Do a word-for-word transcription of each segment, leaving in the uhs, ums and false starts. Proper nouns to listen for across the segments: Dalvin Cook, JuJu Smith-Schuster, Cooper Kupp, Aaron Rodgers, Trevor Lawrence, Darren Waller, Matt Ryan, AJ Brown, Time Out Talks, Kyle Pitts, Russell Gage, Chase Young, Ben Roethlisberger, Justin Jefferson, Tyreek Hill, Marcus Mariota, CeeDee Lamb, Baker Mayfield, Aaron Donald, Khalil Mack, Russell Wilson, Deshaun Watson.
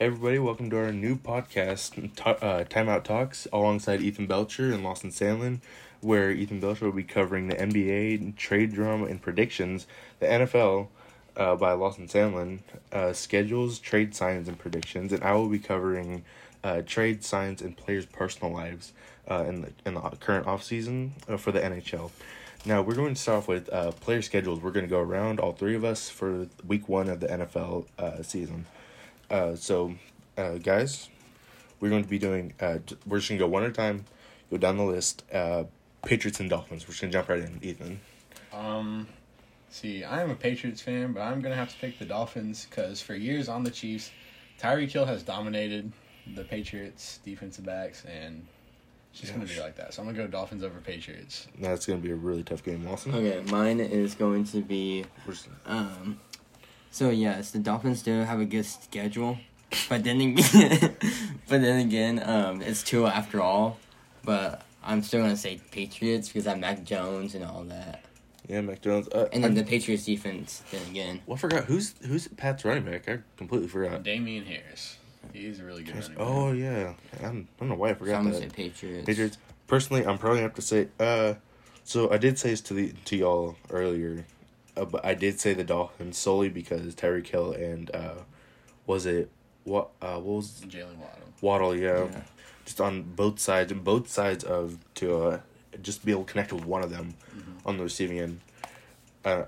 Hey everybody, welcome to our new podcast, uh, Time Out Talks, alongside Ethan Belcher and Lawson Sandlin, where Ethan Belcher will be covering the N B A, trade drama, and predictions, the N F L uh, by Lawson Sandlin, uh, schedules, trade signs, and predictions, and I will be covering uh, trade signs and players' personal lives uh, in, the, in the current offseason uh, for the N H L. Now, we're going to start off with uh, player schedules. We're going to go around, all three of us, for week one of the N F L uh, season. Uh, so, uh, guys, we're going to be doing, uh, we're just going to go one at a time, go down the list, uh, Patriots and Dolphins. We're just going to jump right in, Ethan. Um, see, I am a Patriots fan, but I'm going to have to pick the Dolphins because for years on the Chiefs, Tyreek Hill has dominated the Patriots defensive backs, and it's just going to be like that. So I'm going to go Dolphins over Patriots. That's going to be a really tough game, Lawson. Okay, mine is going to be, um... So, yes, the Dolphins do have a good schedule, but then again, but then again um, it's two after all, but I'm still going to say Patriots because I have Mac Jones and all that. Yeah, Mac Jones. Uh, and then I'm, the Patriots defense, then again. Well, I forgot. Who's who's Pat's running back? I completely forgot. Damian Harris. He's a really good running back. Oh, yeah. I'm, I don't know why I forgot so I'm that. I'm going to say Patriots. Patriots. Personally, I'm probably going to have to say, uh, so I did say this to, the, to y'all earlier. Uh, but I did say the Dolphins solely because Tyreek Hill and uh, was it what uh what was Jaylen Waddle? Waddle, yeah. yeah, just on both sides and both sides of to uh, just be able to connect with one of them mm-hmm. on the receiving end. Uh,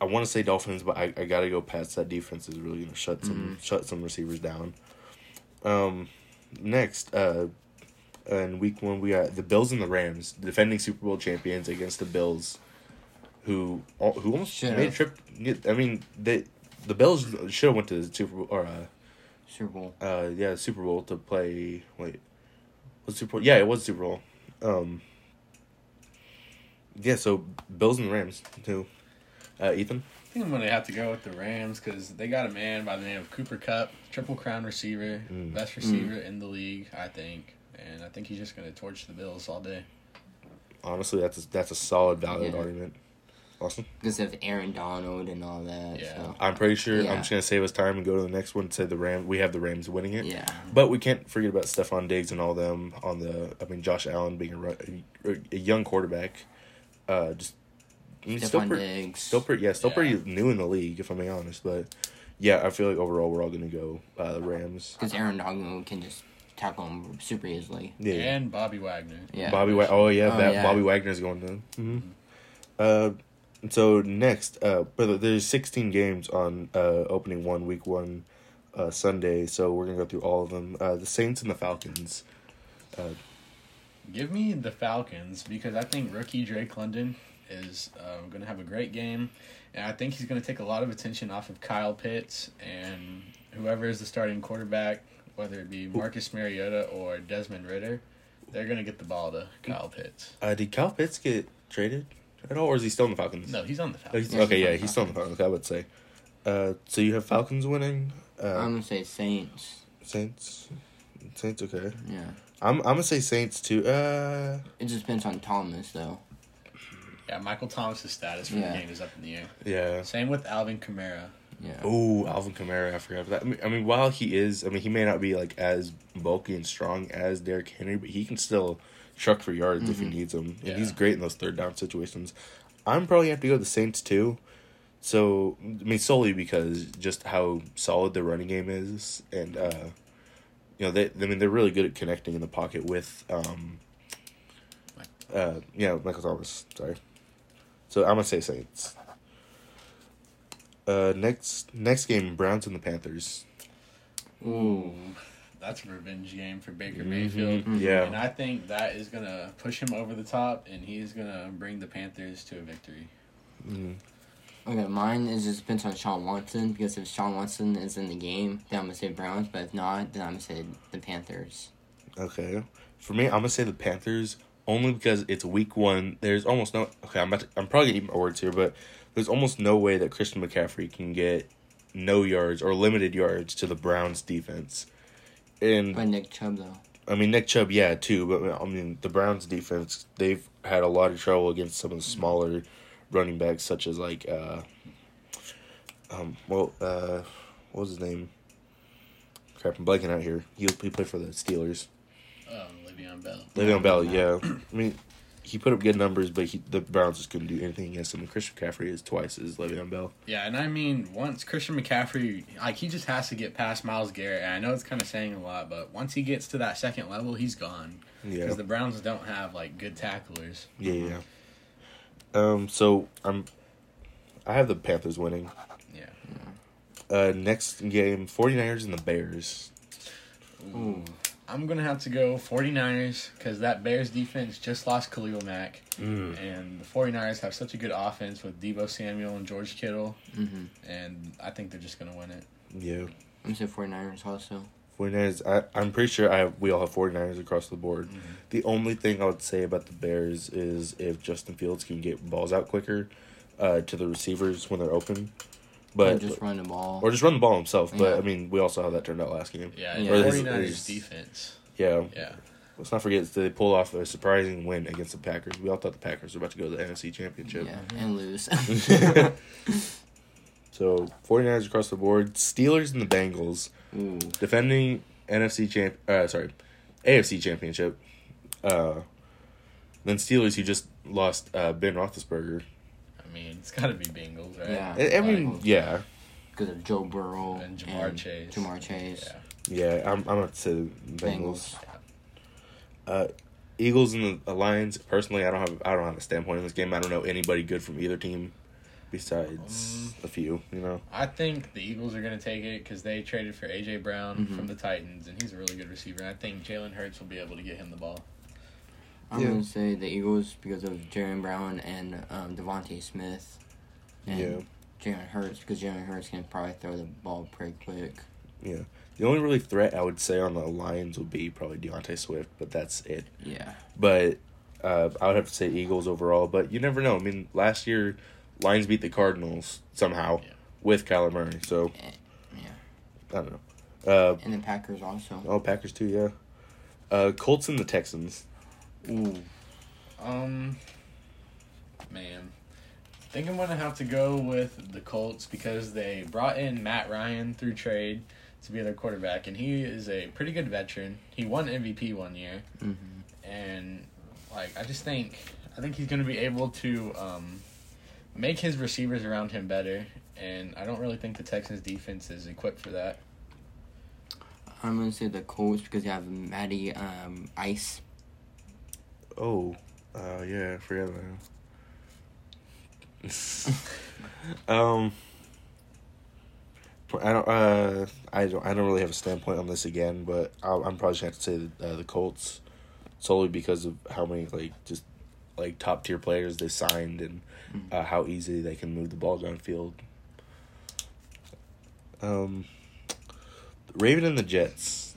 I want to say Dolphins, but I, I gotta go past that defense is really gonna shut some mm-hmm. shut some receivers down. Um, next, uh, in week one we got the Bills and the Rams, defending Super Bowl champions against the Bills. Who who almost should've. made a trip? I mean, they the Bills should have went to the Super Bowl or uh, Super Bowl. Uh, yeah, Super Bowl to play. Wait, was Super Bowl? Yeah, it was Super Bowl. Um, yeah, so Bills and the Rams too. Uh, Ethan, I think I'm gonna have to go with the Rams because they got a man by the name of Cooper Kupp, triple crown receiver, mm. best receiver mm. in the league, I think, and I think he's just gonna torch the Bills all day. Honestly, that's a, that's a solid, valid yeah. argument. Awesome. Because of Aaron Donald and all that. Yeah. So. I'm pretty sure yeah. I'm just going to save us time and go to the next one and say the Rams. We have the Rams winning it. Yeah. But we can't forget about Stephon Diggs and all them on the, I mean, Josh Allen being a, run, a young quarterback. Uh, just I mean, Stephon still pretty, Diggs. Still pretty, yeah, still yeah. pretty new in the league, if I'm being honest. But, yeah, I feel like overall we're all going to go uh, the Rams. Because Aaron Donald can just tackle him super easily. Yeah. And Bobby Wagner. Yeah. Bobby Wagner. Oh, yeah, oh, that yeah. Bobby Wagner's going to. Mm-hmm. Uh, So, next, uh, brother, there's sixteen games on uh, opening one, week one, uh, Sunday, so we're going to go through all of them. Uh, the Saints and the Falcons. Uh, Give me the Falcons, because I think rookie Drake London is uh, going to have a great game, and I think he's going to take a lot of attention off of Kyle Pitts and whoever is the starting quarterback, whether it be Marcus Mariota or Desmond Ridder, they're going to get the ball to Kyle Pitts. Uh, did Kyle Pitts get traded at all, or is he still in the Falcons? No, he's on the Falcons. Okay, yeah, he's still in the Falcons, I would say. Uh, so you have Falcons winning? Uh, I'm going to say Saints. Saints? Saints, okay. Yeah. I'm I'm going to say Saints, too. Uh, it just depends on Thomas, though. Yeah, Michael Thomas' status for yeah. the game is up in the air. Yeah. Same with Alvin Kamara. Yeah. Oh, Alvin Kamara, I forgot about that. I mean, I mean, while he is, I mean, he may not be, like, as bulky and strong as Derrick Henry, but he can still truck for yards mm-hmm. if he needs them. And yeah. he's great in those third down situations. I'm probably going to have to go to the Saints, too. So, I mean, solely because just how solid their running game is. And, uh, you know, they, I mean, they're really good at connecting in the pocket with, um, uh, yeah, Michael Thomas. Sorry. So, I'm going to say Saints. Uh, next next game, Browns and the Panthers. Ooh. That's a revenge game for Baker Mayfield. Mm-hmm. Yeah. And I think that is going to push him over the top, and he's going to bring the Panthers to a victory. Mm. Okay, mine is just depends on Deshaun Watson, because if Deshaun Watson is in the game, then I'm going to say Browns, but if not, then I'm going to say the Panthers. Okay. For me, I'm going to say the Panthers only because it's week one. There's almost no – okay, I'm, about to, I'm probably going to eat my words here, but there's almost no way that Christian McCaffrey can get no yards or limited yards to the Browns' defense. And, but Nick Chubb, though. I mean, Nick Chubb, yeah, too. But, I mean, the Browns' defense, they've had a lot of trouble against some of the smaller running backs, such as, like, uh, um, well, uh, what was his name? Crap, I'm blanking out here. He he played for the Steelers. Um, Le'Veon Bell. Le'Veon Bell, yeah. I mean, he put up good numbers, but he, the Browns just couldn't do anything against him. And Christian McCaffrey is twice as Le'Veon Bell. Yeah, and I mean, once Christian McCaffrey, like, he just has to get past Myles Garrett. And I know it's kind of saying a lot, but once he gets to that second level, he's gone. Yeah. Because the Browns don't have, like, good tacklers. Yeah, yeah. Um, so, I'm, I have the Panthers winning. Yeah. Uh, next game, 49ers and the Bears. Ooh. Ooh. I'm going to have to go 49ers because that Bears defense just lost Khalil Mack. Mm. And the 49ers have such a good offense with Deebo Samuel and George Kittle. Mm-hmm. And I think they're just going to win it. Yeah. I'm saying 49ers also. 49ers. I, I'm pretty sure I have, we all have 49ers across the board. Mm-hmm. The only thing I would say about the Bears is if Justin Fields can get balls out quicker uh, to the receivers when they're open. But, or just run the ball. Or just run the ball himself. Yeah. But, I mean, we all saw how that turned out last game. Yeah, yeah. Or 49ers his, defense. Yeah. Yeah. Let's not forget, they pulled off a surprising win against the Packers. We all thought the Packers were about to go to the N F C Championship. Yeah, and lose. So, 49ers across the board. Steelers and the Bengals. Ooh. Defending N F C champ. Uh, sorry, A F C Championship. Uh, then Steelers, who just lost uh, Ben Roethlisberger. I mean, it's got to be Bengals, right? Yeah. I, I mean, yeah. Because of Joe Burrow. And Jamar and Chase. Jamar Chase. Yeah, yeah I'm I'm going to say Bengals. Bengals. Uh, Eagles and the Lions. Personally, I don't have I don't have a standpoint in this game. I don't know anybody good from either team besides um, a few, you know. I think the Eagles are going to take it because they traded for A J. Brown mm-hmm. from the Titans, and he's a really good receiver. I think Jalen Hurts will be able to get him the ball. I'm yeah. going to say the Eagles because of Jaren Brown and um, Devontae Smith and yeah. Jalen Hurts because Jalen Hurts can probably throw the ball pretty quick. Yeah. The only really threat I would say on the Lions would be probably Deonte Swift, but that's it. Yeah. But uh, I would have to say Eagles overall, but you never know. I mean, last year, Lions beat the Cardinals somehow yeah. with Kyler Murray, so. Yeah. I don't know. Uh, and the Packers also. Oh, Packers too, yeah. Uh, Colts and the Texans. Ooh. Um, man. I think I'm going to have to go with the Colts because they brought in Matt Ryan through trade to be their quarterback, and he is a pretty good veteran. He won M V P one year. Mm-hmm. And, like, I just think I think he's going to be able to um, make his receivers around him better, and I don't really think the Texans' defense is equipped for that. I'm going to say the Colts because they have Matty um, Ice. Oh, uh, yeah, I forgot about him. um, I don't, uh, I don't, I don't really have a standpoint on this again, but I'll, I'm probably going to have to say the, uh, the Colts, solely because of how many like just like top tier players they signed and uh, how easily they can move the ball downfield. Um, Raven and the Jets.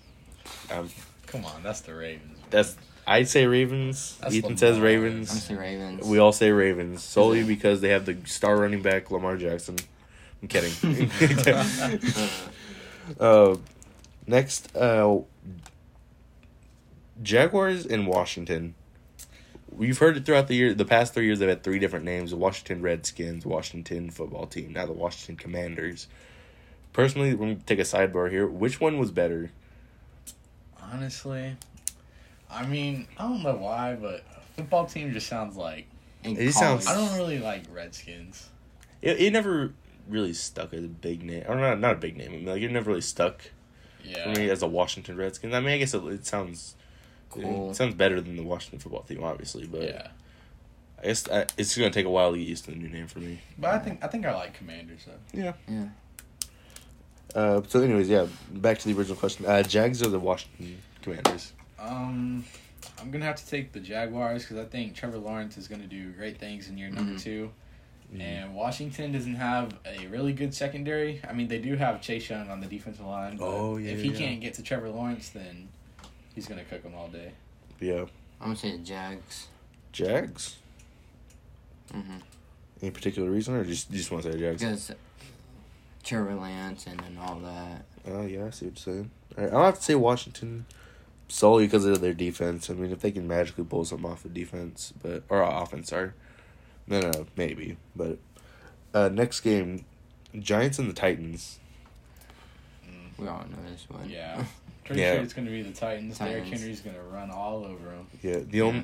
Um, come on, that's the Ravens. That's. I say Ravens. That's Ethan says Ravens. I say Ravens. We all say Ravens solely because they have the star running back Lamar Jackson. I'm kidding. uh, next, uh, Jaguars in Washington. We've heard it throughout the year. The past three years, they've had three different names: the Washington Redskins, Washington Football Team, now the Washington Commanders. Personally, we're gonna take a sidebar here. Which one was better? Honestly. I mean, I don't know why, but Football Team just sounds like... It sounds... I don't really like Redskins. It it never really stuck as a big name. Or not, not a big name. I mean, like, it never really stuck yeah. for me as a Washington Redskins. I mean, I guess it, it sounds... Cool. It sounds better than the Washington Football Team, obviously, but... Yeah. I guess I, it's going to take a while to get used to the new name for me. But I think I think I like Commanders, though. Yeah. Yeah. Uh, so, anyways, yeah, back to the original question. Uh, Jags or the Washington Commanders? Um, I'm going to have to take the Jaguars because I think Trevor Lawrence is going to do great things in year number mm-hmm. two. Mm-hmm. And Washington doesn't have a really good secondary. I mean, they do have Chase Young on the defensive line. But oh, yeah, if he yeah. can't get to Trevor Lawrence, then he's going to cook them all day. Yeah. I'm going to say the Jags. Jags? Mm-hmm. Any particular reason or just you just want to say Jags? Because Trevor Lawrence and then all that. Oh, uh, yeah, I see what you're saying. All right, I'll have to say Washington... solely because of their defense. I mean, if they can magically pull something off of defense, but or offense, sorry, then uh, maybe. But uh, next game, Giants and the Titans. Mm. We all know this one. Yeah. Pretty yeah. sure it's going to be the Titans. Titans. Derrick Henry's going to run all over him. Yeah. The yeah. only,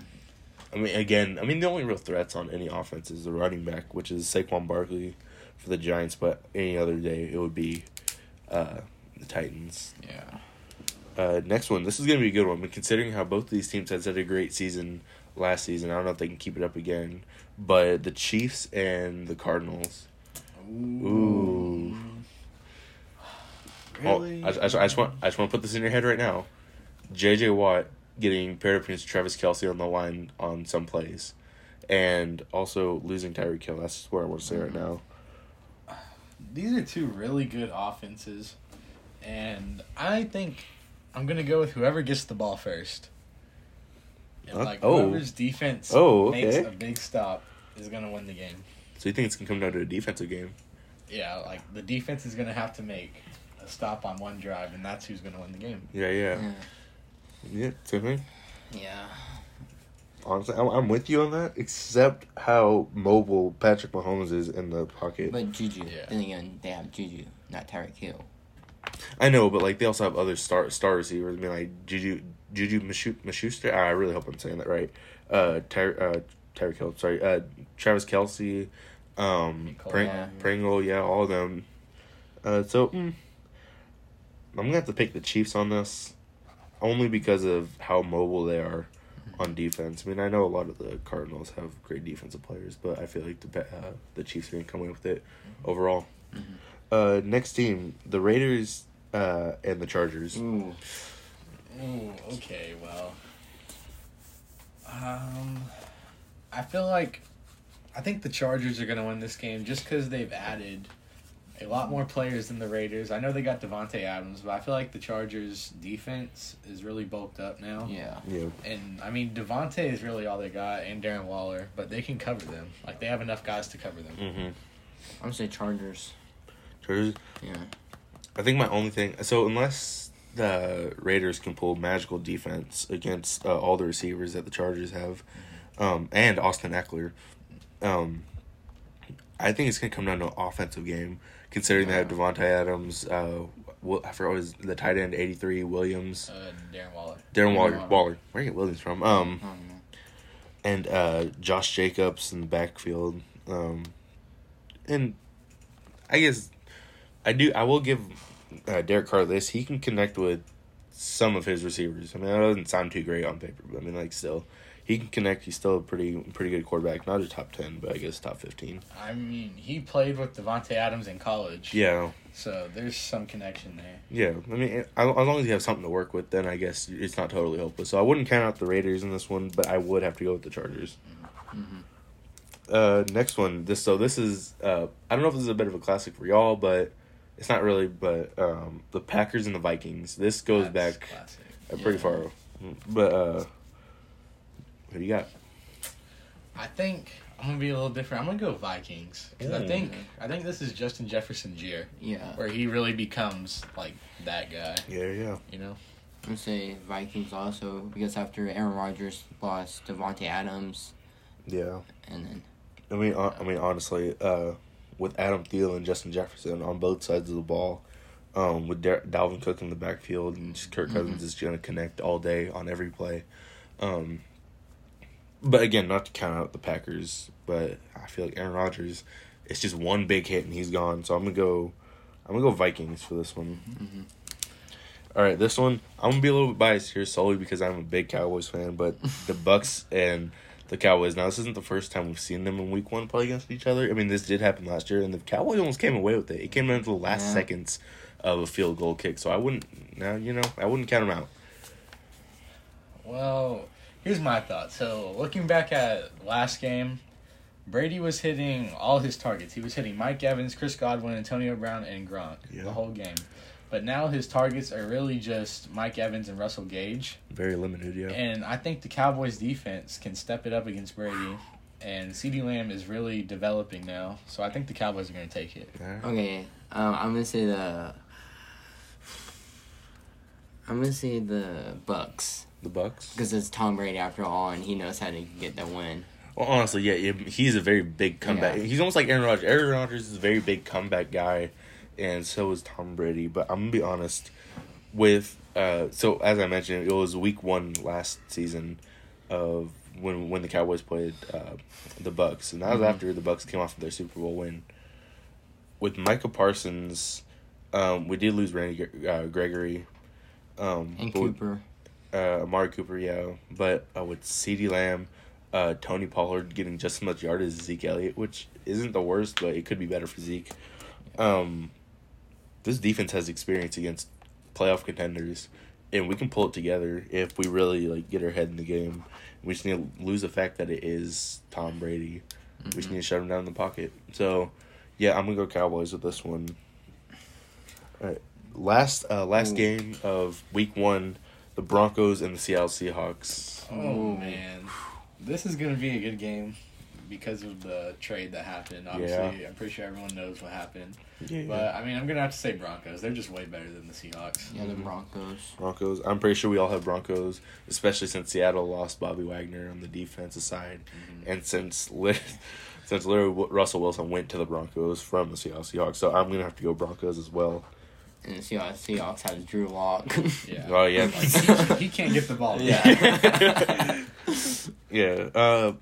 I mean, again, I mean, the only real threats on any offense is the running back, which is Saquon Barkley for the Giants. But any other day, it would be uh, the Titans. Yeah. Uh, next one. This is going to be a good one. But considering how both of these teams had such a great season last season, I don't know if they can keep it up again. But the Chiefs and the Cardinals. Ooh. Ooh. Really? Oh, I, I, I just want I just want to put this in your head right now. J J Watt getting paired up against Travis Kelce on the line on some plays, and also losing Tyreek Hill. That's where I want to say right now. These are two really good offenses, and I think I'm gonna go with whoever gets the ball first. And huh? like oh. whoever's defense oh, okay. makes a big stop is gonna win the game. So you think it's gonna come down to a defensive game? Yeah, like the defense is gonna have to make a stop on one drive, and that's who's going to win the game. Yeah, yeah. Yeah, yeah Tiffany? Yeah. Honestly, I'm, I'm with you on that, except how mobile Patrick Mahomes is in the pocket. But JuJu. Yeah. Then again, they have JuJu, not Tyreek Hill. I know, but, like, they also have other star star receivers. I mean, like, JuJu Smith-Schuster. I really hope I'm saying that right. Uh, Ty, uh, Tyreek Hill, sorry. Uh, Travis Kelce, um, Pring- yeah. Pringle, yeah, all of them. Uh, so... Mm. I'm going to have to pick the Chiefs on this only because of how mobile they are on defense. I mean, I know a lot of the Cardinals have great defensive players, but I feel like the uh, the Chiefs are going to come away with it overall. Mm-hmm. Uh, next team, the Raiders uh, and the Chargers. Ooh. Ooh, okay, well. Um, I feel like I think the Chargers are going to win this game just because they've added – a lot more players than the Raiders. I know they got Davante Adams, but I feel like the Chargers' defense is really bulked up now. Yeah. yeah. And, I mean, Davante is really all they got, and Darren Waller, but they can cover them. Like, they have enough guys to cover them. Mm-hmm. I'm going to say Chargers. Chargers? Yeah. I think my only thing... So, unless the Raiders can pull magical defense against uh, all the receivers that the Chargers have, um, and Austin Eckler, um, I think it's going to come down to an offensive game. Considering yeah. they have Davante Adams, uh, Will, I forgot was the tight end eighty-three Williams, uh, Darren Waller, Darren Waller, Waller. Waller. Where you get Williams from? Um, and uh, Josh Jacobs in the backfield. Um, and I guess I do. I will give uh, Derek Carr this. He can connect with some of his receivers. I mean, that doesn't sound too great on paper, but I mean, like, still. He can connect. He's still a pretty pretty good quarterback. Not a top ten, but I guess top fifteen. I mean, he played with Davante Adams in college. Yeah. So there's some connection there. Yeah. I mean, as long as you have something to work with, then I guess it's not totally hopeless. So I wouldn't count out the Raiders in this one, but I would have to go with the Chargers. Mm-hmm. Uh, next one. This So this is, uh, I don't know if this is a bit of a classic for y'all, but it's not really, but um, the Packers and the Vikings. This goes That's back classic. pretty yeah. far. But, uh... Who do you got? I think I'm gonna be a little different. I'm gonna go Vikings because mm. I think I think this is Justin Jefferson's year. Yeah, where he really becomes like that guy. Yeah, yeah. You know, I'm gonna say Vikings also because after Aaron Rodgers lost Davante Adams. Yeah. And then. I mean, uh, I mean, honestly, uh, with Adam Thielen and Justin Jefferson on both sides of the ball, um, with Dar- Dalvin Cook in the backfield and just Kirk Cousins mm-hmm. is gonna connect all day on every play. Um, But, again, not to count out the Packers, but I feel like Aaron Rodgers, it's just one big hit and he's gone. So I'm going to go I'm gonna go Vikings for this one. Mm-hmm. All right, this one, I'm going to be a little bit biased here solely because I'm a big Cowboys fan, but the Bucks and the Cowboys, now this isn't the first time we've seen them in week one play against each other. I mean, this did happen last year, and the Cowboys almost came away with it. It came down to the last yeah. seconds of a field goal kick. So I wouldn't, now you know, I wouldn't count them out. Well... Here's my thought. So, looking back at last game, Brady was hitting all his targets. He was hitting Mike Evans, Chris Godwin, Antonio Brown, and Gronk yeah. the whole game. But now his targets are really just Mike Evans and Russell Gage. Very limited, yeah. And I think the Cowboys' defense can step it up against Brady. And CeeDee Lamb is really developing now. So, I think the Cowboys are going to take it. Okay. Um, I'm going to say the... I'm going to say the Bucks. The Bucks, because it's Tom Brady after all, and he knows how to get the win. Well, honestly, yeah, he's a very big comeback. Yeah. He's almost like Aaron Rodgers. Aaron Rodgers is a very big comeback guy, and so is Tom Brady. But I'm going to be honest with, uh, so as I mentioned, it was week one last season of when when the Cowboys played uh, the Bucs. And that was mm-hmm. after the Bucs came off of their Super Bowl win. With Michael Parsons, um, we did lose Randy uh, Gregory. Um, and Cooper. We, uh, Amari Cooper, yeah. But uh, with CeeDee Lamb, uh, Tony Pollard getting just as much yardage as Zeke Elliott, which isn't the worst, but it could be better for Zeke. Um, this defense has experience against playoff contenders, and we can pull it together if we really like get our head in the game. We just need to lose the fact that it is Tom Brady. Mm-hmm. We just need to shut him down in the pocket. So, yeah, I'm going to go Cowboys with this one. All right. Last uh, last Ooh. game of week one, the Broncos and the Seattle Seahawks. Oh, man. This is going to be a good game because of the trade that happened. Obviously, yeah. I'm pretty sure everyone knows what happened. Yeah. But, I mean, I'm going to have to say Broncos. They're just way better than the Seahawks. Yeah, the Broncos. Broncos. I'm pretty sure we all have Broncos, especially since Seattle lost Bobby Wagner on the defensive side. Mm-hmm. And since li- since literally Russell Wilson went to the Broncos from the Seattle Seahawks. So, I'm going to have to go Broncos as well. And the Seahawks had Drew Lock. Yeah. Oh, yeah. Like, he, he can't get the ball. Yeah. yeah. Uh,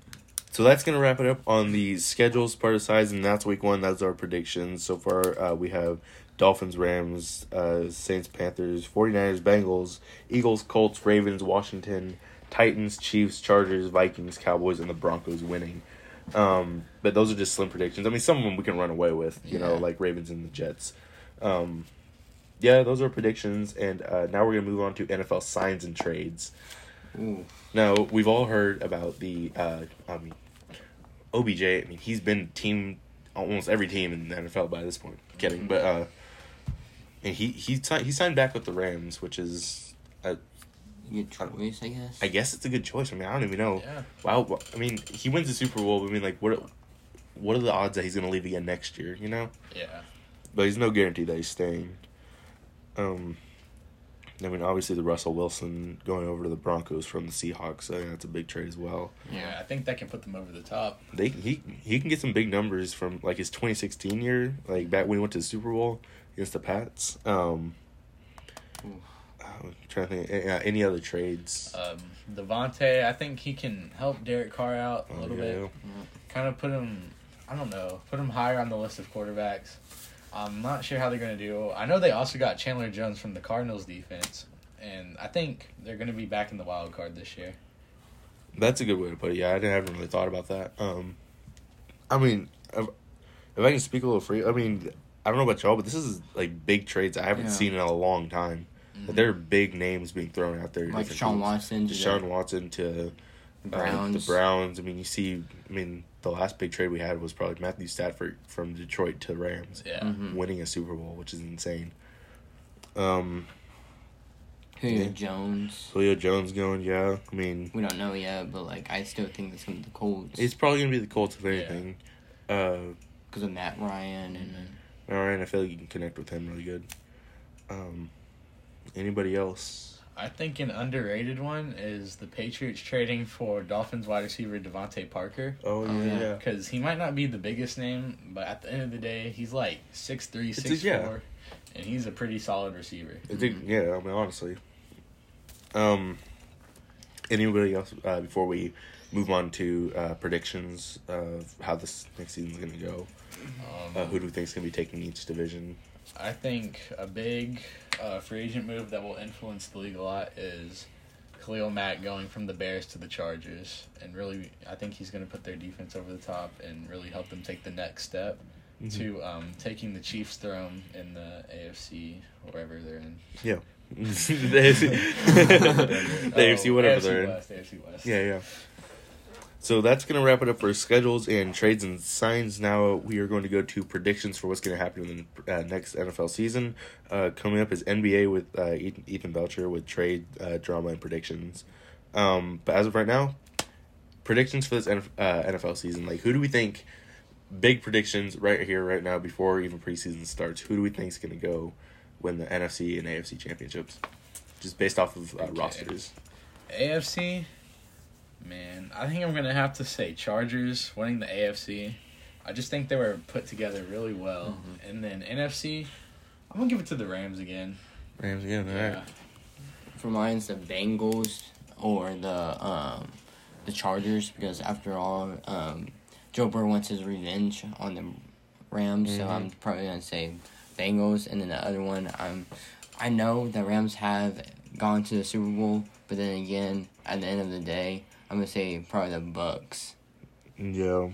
so that's going to wrap it up on the schedules part of size, and that's week one. That's our predictions. So far, uh, we have Dolphins, Rams, uh, Saints, Panthers, 49ers, Bengals, Eagles, Colts, Ravens, Washington, Titans, Chiefs, Chargers, Vikings, Cowboys, and the Broncos winning. Um, but those are just slim predictions. I mean, some of them we can run away with, you yeah. know, like Ravens and the Jets. Um Yeah, those are predictions, and uh, now we're going to move on to N F L signs and trades. Ooh. Now, we've all heard about the, uh, I mean, O B J. I mean, he's been team, almost every team in the N F L by this point. I'm kidding, mm-hmm. but uh, and he he, he signed back with the Rams, which is a good choice, I guess. I guess it's a good choice. I mean, I don't even know. Yeah. Wow, I mean, he wins the Super Bowl, but I mean, like, what, what are the odds that he's going to leave again next year, you know? Yeah. But he's no guarantee that he's staying. Um, I mean, obviously the Russell Wilson going over to the Broncos from the Seahawks, I think that's a big trade as well. Yeah, I think that can put them over the top. They he he can get some big numbers from like his twenty sixteen year, like back when he went to the Super Bowl against the Pats. Um, I'm trying to think uh, any other trades. Um, Davante, I think he can help Derek Carr out a little oh, yeah. bit. Kind of put him, I don't know, put him higher on the list of quarterbacks. I'm not sure how they're going to do. I know they also got Chandler Jones from the Cardinals defense, and I think they're going to be back in the wild card this year. That's a good way to put it. Yeah, I haven't really thought about that. Um, I mean, if, if I can speak a little free, I mean, I don't know about y'all, but this is like big trades I haven't yeah. seen in a long time. Mm-hmm. Like, there are big names being thrown out there. Like Deshaun Watson. Deshaun Watson to Browns. Uh, the Browns. I mean, you see, I mean, the last big trade we had was probably Matthew Stafford from Detroit to Rams. Yeah. Mm-hmm. Winning a Super Bowl, which is insane. Um, Julio yeah. Jones. Julio Jones going, yeah. I mean... We don't know yet, but, like, I still think it's going to be the Colts. It's probably going to be the Colts, if anything. Because yeah. uh, of Matt Ryan. and Matt Ryan, I feel like you can connect with him really good. Um, anybody else... I think an underrated one is the Patriots trading for Dolphins wide receiver Devontae Parker. Oh, yeah. Because um, he might not be the biggest name, but at the end of the day, he's like six three, six four, yeah. and he's a pretty solid receiver. It's a, yeah, I mean, honestly. Um, anybody else, uh, before we move on to uh, predictions of how this next season's going to go, um, uh, who do we think is going to be taking each division? I think a big uh, free agent move that will influence the league a lot is Khalil Mack going from the Bears to the Chargers. And really, I think he's going to put their defense over the top and really help them take the next step mm-hmm. to um, taking the Chiefs' throne in the A F C, wherever they're in. Yeah. the A F C, the A F C whatever they're in. A F C West. Yeah, yeah. So that's going to wrap it up for schedules and trades and signs. Now we are going to go to predictions for what's going to happen in the uh, next N F L season. Uh, coming up is N B A with uh, Ethan Belcher with trade, uh, drama, and predictions. Um, but as of right now, predictions for this N F L season. Like, who do we think, big predictions right here, right now, before even preseason starts, who do we think is going to go win the N F C and A F C championships? Just based off of uh, okay. rosters. A F C... Man, I think I'm going to have to say Chargers winning the A F C. I just think they were put together really well. Mm-hmm. And then N F C, I'm going to give it to the Rams again. Rams again, all yeah. right. For mine's the Bengals or the um, the Chargers, because after all, um, Joe Burrow wants his revenge on the Rams, mm-hmm. so I'm probably going to say Bengals. And then the other one, I'm, I know the Rams have gone to the Super Bowl, but then again, at the end of the day, I'm going to say probably the Bucks. Yeah.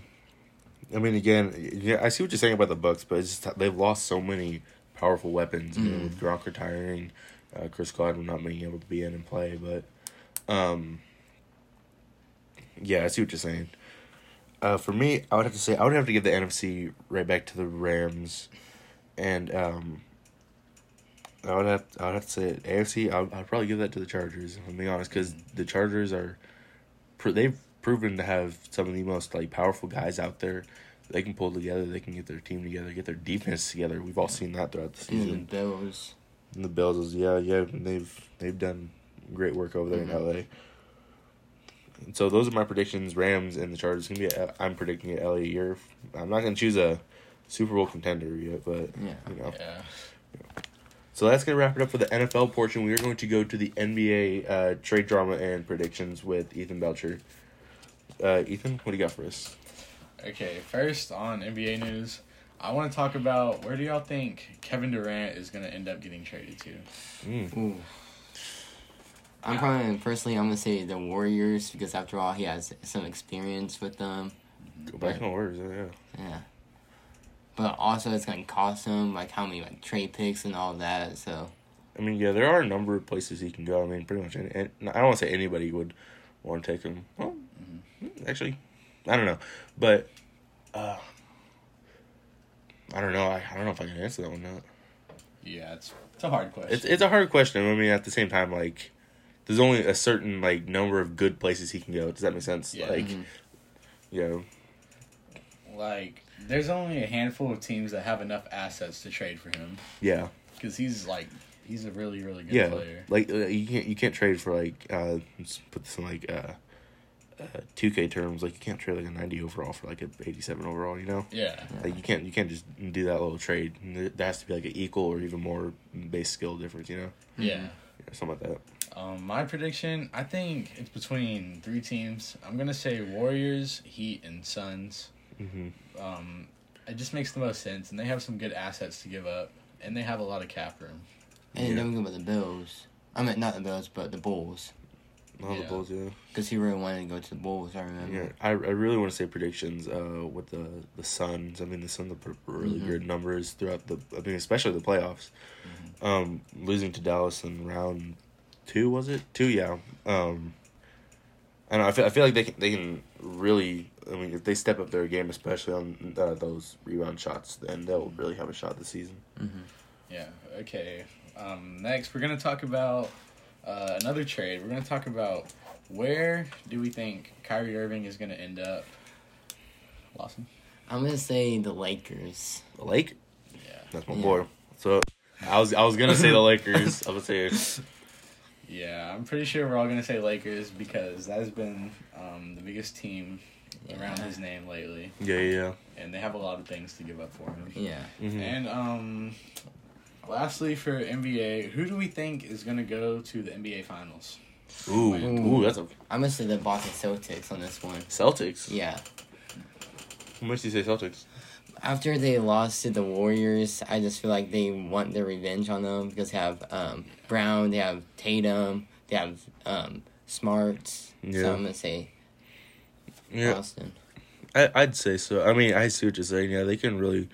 I mean, again, yeah, I see what you're saying about the Bucks, but it's just, they've lost so many powerful weapons, mm-hmm. you know, with Gronk retiring, uh, Chris Godwin not being able to be in and play. But, um, yeah, I see what you're saying. Uh, for me, I would have to say I would have to give the N F C right back to the Rams, and um, I would have I would have to say A F C. I would, I'd probably give that to the Chargers, if I'm being honest, because the Chargers are they've proven to have some of the most like powerful guys out there. They can pull together. They can get their team together. Get their defense together. We've all seen that throughout the season. And the Bills. And the Bills, yeah, yeah. They've they've done great work over there mm-hmm. in L A. And so those are my predictions. Rams and the Chargers. It's gonna be a, I'm predicting an L A year. I'm not gonna choose a Super Bowl contender yet, but yeah, you know. Yeah. Yeah. So that's gonna wrap it up for the N F L portion. We are going to go to the N B A uh, trade drama and predictions with Ethan Belcher. Uh, Ethan, what do you got for us? Okay, first on N B A news, I want to talk about where do y'all think Kevin Durant is going to end up getting traded to? Mm. Ooh. I'm probably, personally, I'm going to say the Warriors, because after all, he has some experience with them. Go back to the Warriors, yeah. Yeah. But also, it's going to cost him, like, how many, like, trade picks and all that, so. I mean, yeah, there are a number of places he can go. I mean, pretty much any, I don't want to say anybody would want to take him. Well, mm-hmm. actually... I don't know, but uh, I don't know. I, I don't know if I can answer that one or not. Yeah, it's it's a hard question. It's it's a hard question. I mean, at the same time, like, there's only a certain like number of good places he can go. Does that make sense? Yeah. Like, mm-hmm. you know, like there's only a handful of teams that have enough assets to trade for him. Yeah, because he's like he's a really really good yeah. player. Like uh, you can't you can't trade for like uh, let's put this in like. Uh, Uh, two K terms, like you can't trade like a ninety overall for like a eighty-seven overall, you know? Yeah. Like you can't you can't just do that little trade. There has to be like an equal or even more base skill difference, you know? Yeah. Yeah, something like that. Um, my prediction, I think it's between three teams. I'm gonna say Warriors, Heat, and Suns. Mm-hmm. Um, it just makes the most sense, and they have some good assets to give up, and they have a lot of cap room. And yeah. Don't go about the Bills. I mean, not the Bills, but the Bulls. All yeah. the Bulls, yeah. Because he really wanted to go to the Bulls, I remember. Yeah, I, I really want to say predictions uh, with the, the Suns. I mean, the Suns put really mm-hmm. good numbers throughout the, I mean, especially the playoffs. Mm-hmm. Um, losing to Dallas in round two, was it? Two, yeah. Um, I don't know, I feel, I feel like they can, they can really, I mean, if they step up their game, especially on uh, those rebound shots, then they'll really have a shot this season. Mm-hmm. Yeah, okay. Um, next, we're going to talk about... Uh, another trade. We're going to talk about where do we think Kyrie Irving is going to end up. Lawson? I'm going to say the Lakers. The Lake? Yeah. That's my yeah. boy. So, I was I was going to say the Lakers. I was going to say... Yeah, I'm pretty sure we're all going to say Lakers because that has been um, the biggest team yeah. around his name lately. Yeah, yeah. And they have a lot of things to give up for him. Yeah. Mm-hmm. And, um... lastly, for N B A, who do we think is going to go to the N B A Finals? Ooh, ooh, that's a... I'm going to say the Boston Celtics on this one. Celtics? Yeah. How much do you say Celtics? After they lost to the Warriors, I just feel like they want their revenge on them because they have um, Brown, they have Tatum, they have um, Smart. Yeah. So I'm going to say yeah. Boston. I, I'd say so. I mean, I see what you're saying. Yeah, they can really...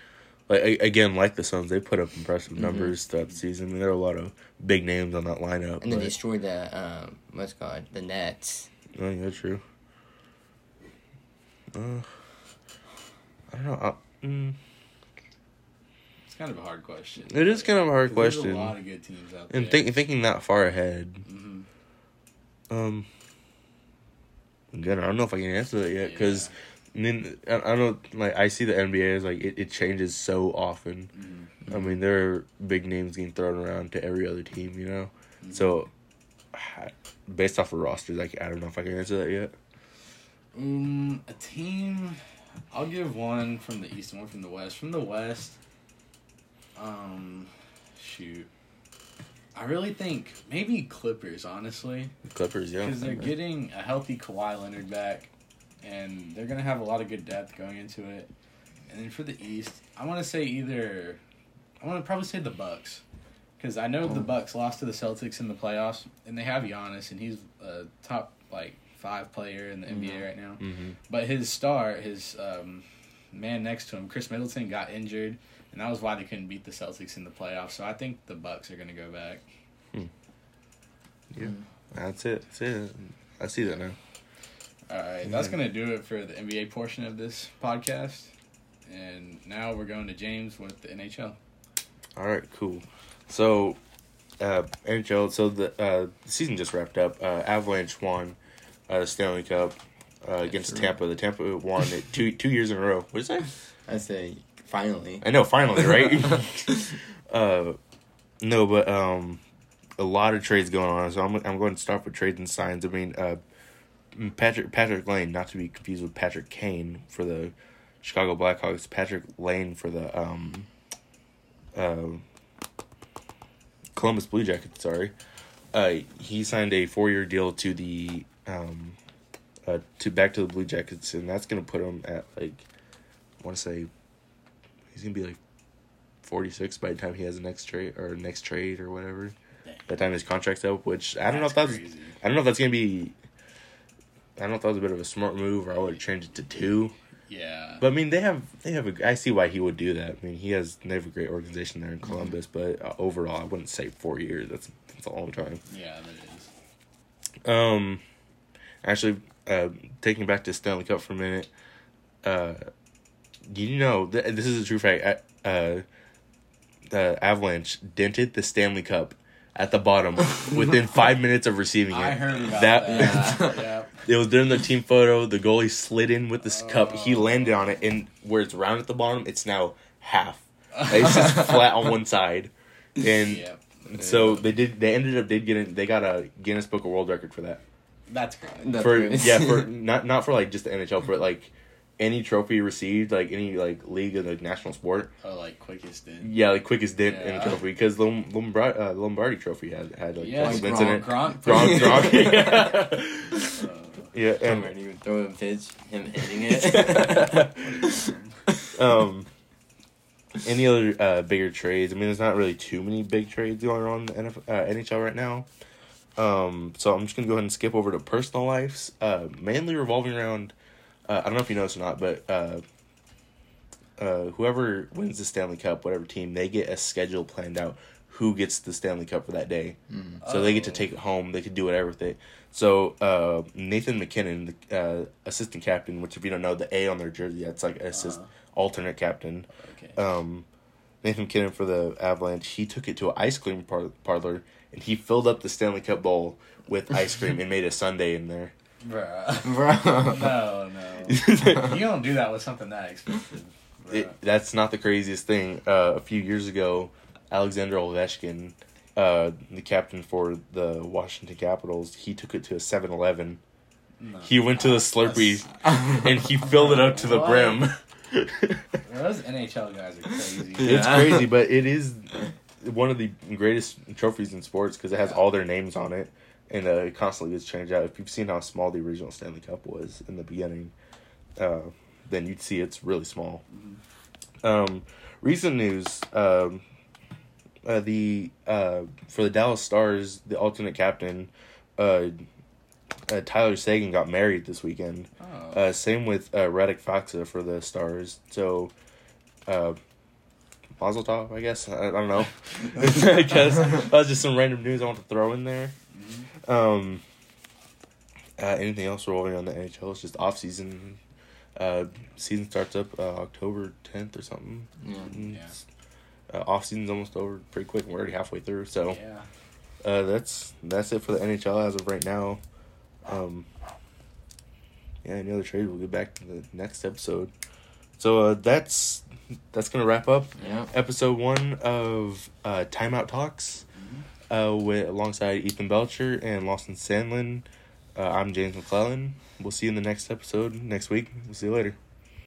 Like, again, like the Suns, they put up impressive numbers mm-hmm. throughout the season. I mean, there are a lot of big names on that lineup. And they destroyed the, um, what's it called, the Nets. Oh, yeah, true. Uh, I don't know. I, mm. It's kind of a hard question. It is kind of a hard question. There's a lot of good teams out there. And think, thinking that far ahead. Mm-hmm. Um, again, I don't know if I can answer that yet because... Yeah. And then I don't like I see the N B A is like it, it changes so often. Mm-hmm. I mean, there are big names getting thrown around to every other team, you know. Mm-hmm. So, based off of rosters, like I don't know if I can answer that yet. Um, a team I'll give one from the East and one from the West. From the West, um, shoot. I really think maybe Clippers, honestly. Clippers, yeah. Because they're getting a healthy Kawhi Leonard back, and they're going to have a lot of good depth going into it. And then for the East, I want to say either – I want to probably say the Bucks, because I know oh. the Bucks lost to the Celtics in the playoffs, and they have Giannis, and he's a top, like, five player in the mm-hmm. N B A right now. Mm-hmm. But his star, his um, man next to him, Chris Middleton, got injured. And that was why they couldn't beat the Celtics in the playoffs. So I think the Bucks are going to go back. Hmm. Yeah, that's it. That's it. I see that now. All right, yeah. That's going to do it for the N B A portion of this podcast. And now we're going to James with the N H L. All right, cool. So, uh, N H L, so the uh, season just wrapped up. Uh, Avalanche won uh, Stanley Cup uh, against true. Tampa. The Tampa won it two two years in a row. What did you say? I say... Finally. I know, finally, right? uh, no, but um, a lot of trades going on, so I'm I'm going to start with trades and signs. I mean, uh, Patrick Patrick Laine, not to be confused with Patrick Kane for the Chicago Blackhawks. Patrick Laine for the um, uh, Columbus Blue Jackets. Sorry, uh, he signed a four year deal to the um, uh, to back to the Blue Jackets, and that's gonna put him at like, I want to say. He's going to be like forty-six by the time he has the next trade or next trade or whatever. Dang. By the time his contract's up, which I don't that's know if that's crazy. I don't know if that's going to be I don't know if that was a bit of a smart move or I would change it to two. Yeah. But I mean, they have they have a I see why he would do that. I mean, he has they have a great organization there in Columbus, mm-hmm. but uh, overall I wouldn't say four years. That's that's a long time. Yeah, that is. Um actually uh taking back to Stanley Cup for a minute. Uh You know, th- this is a true fact. Uh, the Avalanche dented the Stanley Cup at the bottom within five minutes of receiving it. I heard about that. that. Yeah. It was during the team photo. The goalie slid in with this oh. cup. He landed on it, and where it's round at the bottom, it's now half. Like, it's just flat on one side, and yep. so they did. They ended up did get in, they got a Guinness Book of World Record for that. That's great. For That's yeah, for not not for like just the N H L, for like. Any trophy received, like any like league of the national sport. Oh, like quickest dent. Yeah, like quickest dent yeah. in a trophy because Lom- Lombard- uh, Lombardi Trophy had had like yes, Gronk, in it. Gronk, Gronk, Gronk. yeah. Uh, yeah, and I even throw him pitch, him hitting it. um, any other uh, bigger trades? I mean, there's not really too many big trades going on in the N F- uh, N H L right now. Um, so I'm just gonna go ahead and skip over to personal lives, uh, mainly revolving around. Uh, I don't know if you noticed or not, but uh, uh, whoever wins the Stanley Cup, whatever team, they get a schedule planned out who gets the Stanley Cup for that day. Mm-hmm. So oh. they get to take it home. They can do whatever they. So uh, Nathan McKinnon, the uh, assistant captain, which if you don't know, the A on their jersey, that's like assist uh-huh. alternate captain. Okay. Um, Nathan McKinnon for the Avalanche, he took it to an ice cream par- parlor, and he filled up the Stanley Cup bowl with ice cream and made a sundae in there. Bruh. Bruh. No, no. You don't do that with something that expensive. It, that's not the craziest thing. Uh, a few years ago, Alexander Ovechkin, uh, the captain for the Washington Capitals, he took it to a seven eleven. No. He went to the Slurpee and he filled it up to the what? brim. Those N H L guys are crazy. Yeah. It's crazy, but it is one of the greatest trophies in sports because it has yeah. all their names on it. And uh, it constantly gets changed out. If you've seen how small the original Stanley Cup was in the beginning, uh, then you'd see it's really small. Um, recent news: um, uh, the uh, for the Dallas Stars, the alternate captain, uh, uh, Tyler Seguin got married this weekend. Oh. Uh, same with uh, Radek Faksa for the Stars. So. Uh, Mazel tov, I guess. I, I don't know. I guess that was just some random news I want to throw in there. Mm-hmm. Um, uh, anything else rolling on the N H L? It's just off season. Uh, season starts up uh, October tenth or something. Mm-hmm. Yeah. Uh, off season's almost over pretty quick. We're already halfway through. So, yeah. uh, that's that's it for the N H L as of right now. Um, yeah, any other trade? We'll get back to the next episode. So uh, that's that's gonna wrap up yep. episode one of uh, Time Out Talks, mm-hmm. uh, with alongside Ethan Belcher and Lawson Sandlin. Uh, I'm James McClellan. We'll see you in the next episode next week. We'll see you later.